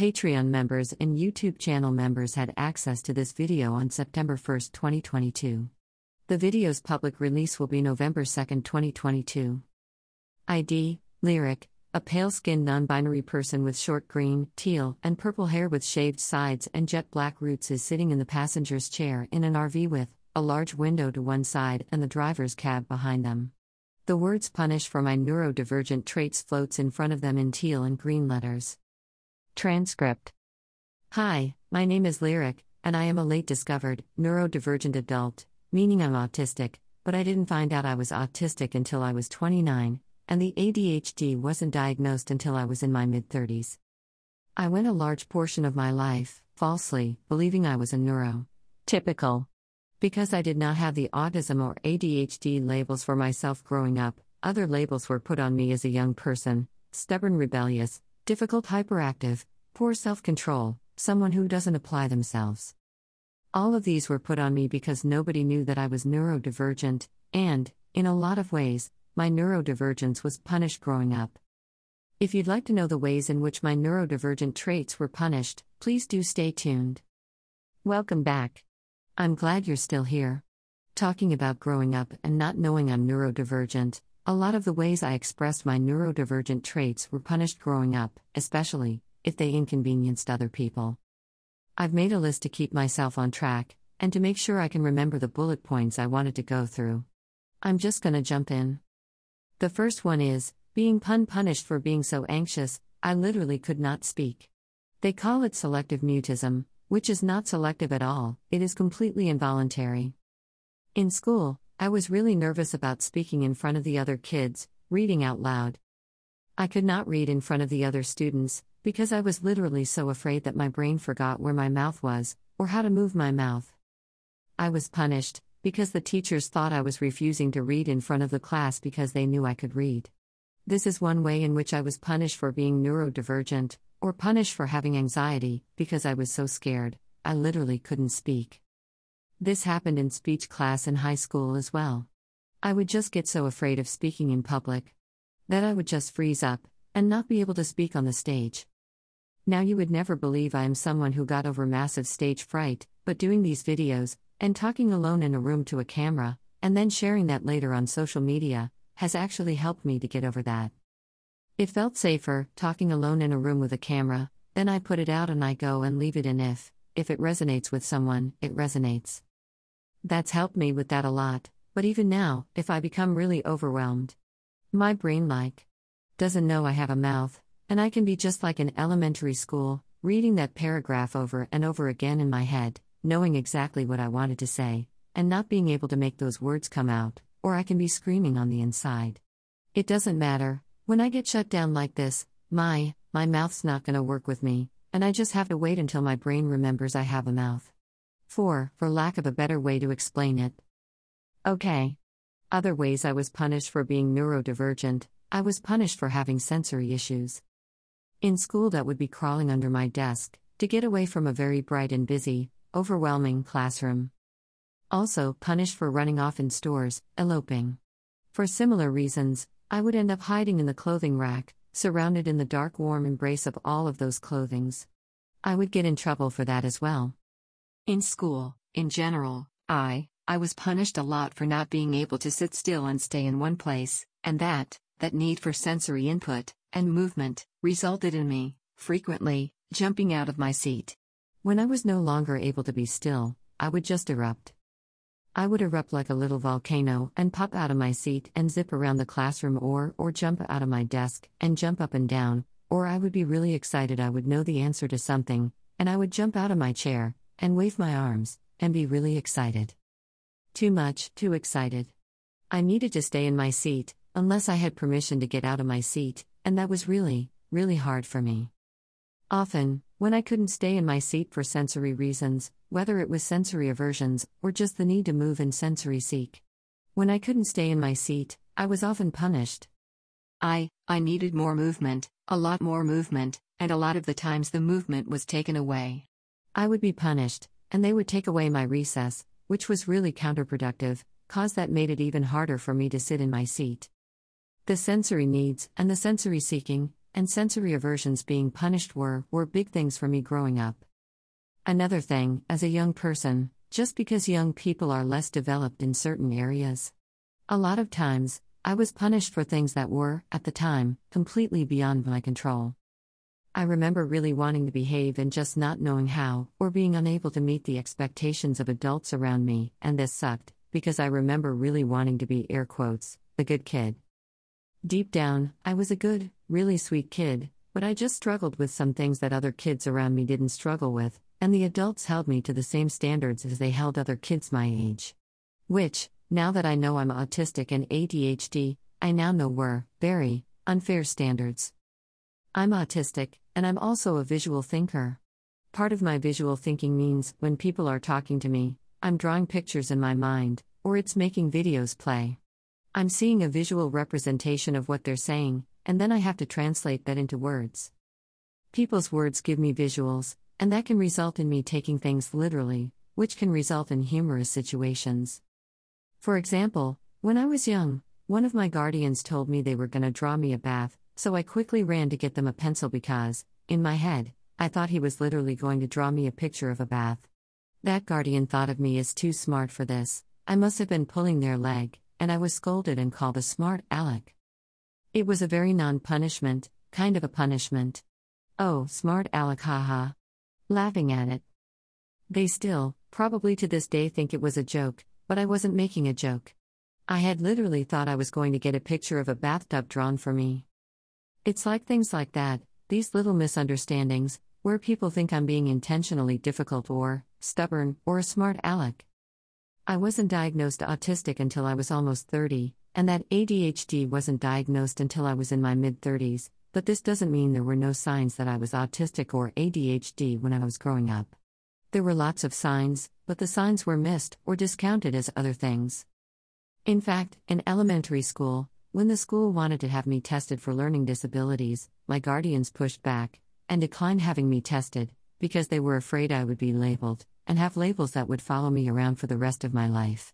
Patreon members and YouTube channel members had access to this video on September 1, 2022. The video's public release will be November 2, 2022. ID, Lyric, a pale-skinned non-binary person with short green, teal, and purple hair with shaved sides and jet black roots is sitting in the passenger's chair in an RV with a large window to one side and the driver's cab behind them. The words "punish for my neurodivergent traits" floats in front of them in teal and green letters. Transcript. Hi, my name is Lyric, and I am a late-discovered, neurodivergent adult, meaning I'm autistic, but I didn't find out I was autistic until I was 29, and the ADHD wasn't diagnosed until I was in my mid-30s. I went a large portion of my life, falsely, believing I was a neurotypical, because I did not have the autism or ADHD labels for myself growing up. Other labels were put on me as a young person: stubborn, rebellious, difficult, hyperactive, poor self-control, someone who doesn't apply themselves. All of these were put on me because nobody knew that I was neurodivergent, and, in a lot of ways, my neurodivergence was punished growing up. If you'd like to know the ways in which my neurodivergent traits were punished, please do stay tuned. Welcome back. I'm glad you're still here. Talking about growing up and not knowing I'm neurodivergent, a lot of the ways I expressed my neurodivergent traits were punished growing up, especially if they inconvenienced other people. I've made a list to keep myself on track, and to make sure I can remember the bullet points I wanted to go through. I'm just gonna jump in. The first one is, being punished for being so anxious. I literally could not speak. They call it selective mutism, which is not selective at all, it is completely involuntary. In school, I was really nervous about speaking in front of the other kids, reading out loud. I could not read in front of the other students, because I was literally so afraid that my brain forgot where my mouth was, or how to move my mouth. I was punished, because the teachers thought I was refusing to read in front of the class because they knew I could read. This is one way in which I was punished for being neurodivergent, or punished for having anxiety, because I was so scared, I literally couldn't speak. This happened in speech class in high school as well. I would just get so afraid of speaking in public that I would just freeze up and not be able to speak on the stage. Now you would never believe I am someone who got over massive stage fright, but doing these videos, and talking alone in a room to a camera, and then sharing that later on social media, has actually helped me to get over that. It felt safer, talking alone in a room with a camera, then I put it out and I go and leave it in. If it resonates with someone, it resonates. That's helped me with that a lot, but even now, if I become really overwhelmed, my brain doesn't know I have a mouth, and I can be just like in elementary school, reading that paragraph over and over again in my head, knowing exactly what I wanted to say, and not being able to make those words come out, or I can be screaming on the inside. It doesn't matter, when I get shut down like this, my mouth's not gonna work with me, and I just have to wait until my brain remembers I have a mouth. For lack of a better way to explain it. Okay. Other ways I was punished for being neurodivergent, I was punished for having sensory issues. In school, that would be crawling under my desk, to get away from a very bright and busy, overwhelming classroom. Also punished for running off in stores, eloping. For similar reasons, I would end up hiding in the clothing rack, surrounded in the dark warm embrace of all of those clothings. I would get in trouble for that as well. In school, in general, I was punished a lot for not being able to sit still and stay in one place, and that need for sensory input and movement resulted in me, frequently, jumping out of my seat. When I was no longer able to be still, I would just erupt. I would erupt like a little volcano and pop out of my seat and zip around the classroom or jump out of my desk and jump up and down, or I would be really excited I would know the answer to something, and I would jump out of my chair and wave my arms, and be really excited. Too much, too excited. I needed to stay in my seat, unless I had permission to get out of my seat, and that was really, really hard for me. Often, when I couldn't stay in my seat for sensory reasons, whether it was sensory aversions, or just the need to move and sensory seek. When I couldn't stay in my seat, I was often punished. I needed more movement, a lot more movement, and a lot of the times the movement was taken away. I would be punished, and they would take away my recess, which was really counterproductive, cause that made it even harder for me to sit in my seat. The sensory needs and the sensory seeking, and sensory aversions being punished were big things for me growing up. Another thing, as a young person, just because young people are less developed in certain areas. A lot of times, I was punished for things that were, at the time, completely beyond my control. I remember really wanting to behave and just not knowing how, or being unable to meet the expectations of adults around me, and this sucked, because I remember really wanting to be, air quotes, the good kid. Deep down, I was a good, really sweet kid, but I just struggled with some things that other kids around me didn't struggle with, and the adults held me to the same standards as they held other kids my age. Which, now that I know I'm autistic and ADHD, I now know were, very, unfair standards. I'm autistic, and I'm also a visual thinker. Part of my visual thinking means, when people are talking to me, I'm drawing pictures in my mind, or it's making videos play. I'm seeing a visual representation of what they're saying, and then I have to translate that into words. People's words give me visuals, and that can result in me taking things literally, which can result in humorous situations. For example, when I was young, one of my guardians told me they were gonna draw me a bath, so I quickly ran to get them a pencil because, in my head, I thought he was literally going to draw me a picture of a bath. That guardian thought of me as too smart for this, I must have been pulling their leg, and I was scolded and called a smart aleck. It was a very non-punishment, kind of a punishment. Oh, smart aleck, haha. Laughing at it. They still, probably to this day, think it was a joke, but I wasn't making a joke. I had literally thought I was going to get a picture of a bathtub drawn for me. It's like things like that, these little misunderstandings, where people think I'm being intentionally difficult or stubborn or a smart aleck. I wasn't diagnosed autistic until I was almost 30, and that ADHD wasn't diagnosed until I was in my mid-30s, but this doesn't mean there were no signs that I was autistic or ADHD when I was growing up. There were lots of signs, but the signs were missed or discounted as other things. In fact, in elementary school, when the school wanted to have me tested for learning disabilities, my guardians pushed back, and declined having me tested, because they were afraid I would be labeled, and have labels that would follow me around for the rest of my life.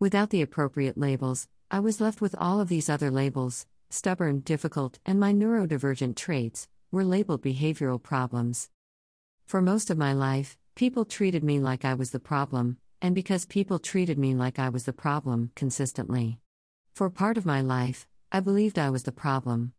Without the appropriate labels, I was left with all of these other labels, stubborn, difficult, and my neurodivergent traits, were labeled behavioral problems. For most of my life, people treated me like I was the problem, and because people treated me like I was the problem, consistently. For part of my life, I believed I was the problem.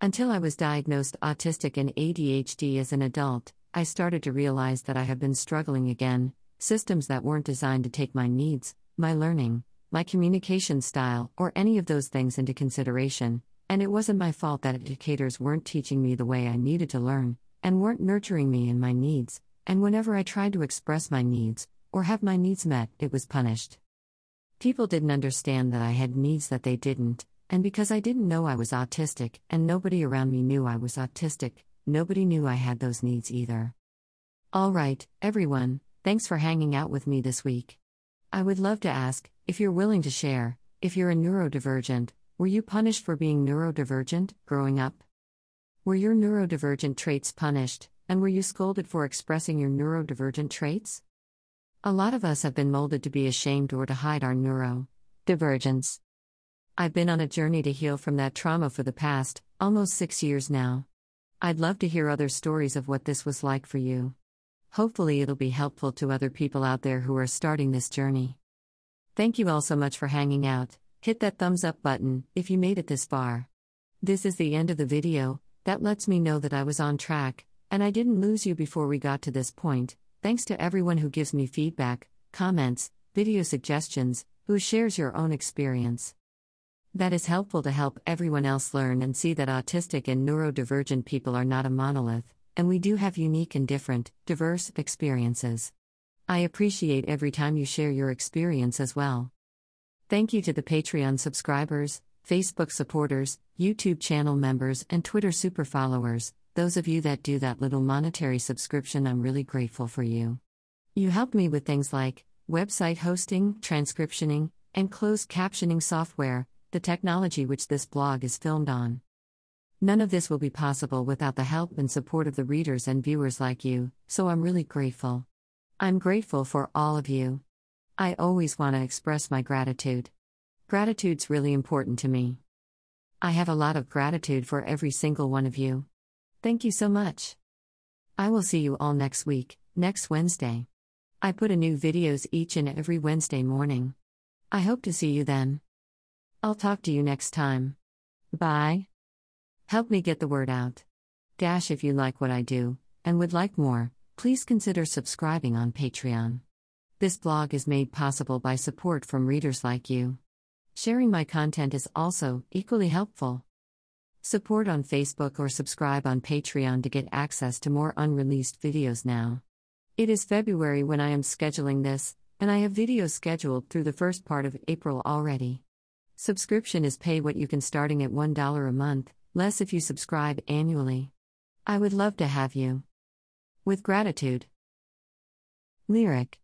Until I was diagnosed autistic and ADHD as an adult, I started to realize that I have been struggling again, systems that weren't designed to take my needs, my learning, my communication style, or any of those things into consideration, and it wasn't my fault that educators weren't teaching me the way I needed to learn, and weren't nurturing me in my needs, and whenever I tried to express my needs, or have my needs met, it was punished. People didn't understand that I had needs that they didn't, and because I didn't know I was autistic, and nobody around me knew I was autistic, nobody knew I had those needs either. All right, everyone, thanks for hanging out with me this week. I would love to ask, if you're willing to share, if you're a neurodivergent, were you punished for being neurodivergent, growing up? Were your neurodivergent traits punished, and were you scolded for expressing your neurodivergent traits? A lot of us have been molded to be ashamed or to hide our neurodivergence. I've been on a journey to heal from that trauma for the past, almost 6 years now. I'd love to hear other stories of what this was like for you. Hopefully it'll be helpful to other people out there who are starting this journey. Thank you all so much for hanging out. Hit that thumbs up button if you made it this far. This is the end of the video, that lets me know that I was on track, and I didn't lose you before we got to this point. Thanks to everyone who gives me feedback, comments, video suggestions, who shares your own experience. That is helpful to help everyone else learn and see that autistic and neurodivergent people are not a monolith, and we do have unique and different, diverse experiences. I appreciate every time you share your experience as well. Thank you to the Patreon subscribers, Facebook supporters, YouTube channel members, and Twitter super followers. Those of you that do that little monetary subscription, I'm really grateful for you. You helped me with things like website hosting, transcriptioning, and closed captioning software, the technology which this blog is filmed on. None of this will be possible without the help and support of the readers and viewers like you, so I'm really grateful. I'm grateful for all of you. I always want to express my gratitude. Gratitude's really important to me. I have a lot of gratitude for every single one of you. Thank you so much. I will see you all next week, next Wednesday. I put a new videos each and every Wednesday morning. I hope to see you then. I'll talk to you next time. Bye. Help me get the word out. If you like what I do, and would like more, please consider subscribing on Patreon. This blog is made possible by support from readers like you. Sharing my content is also equally helpful. Support on Facebook or subscribe on Patreon to get access to more unreleased videos now. It is February when I am scheduling this, and I have videos scheduled through the first part of April already. Subscription is pay what you can starting at $1 a month, less if you subscribe annually. I would love to have you. With gratitude. Lyric.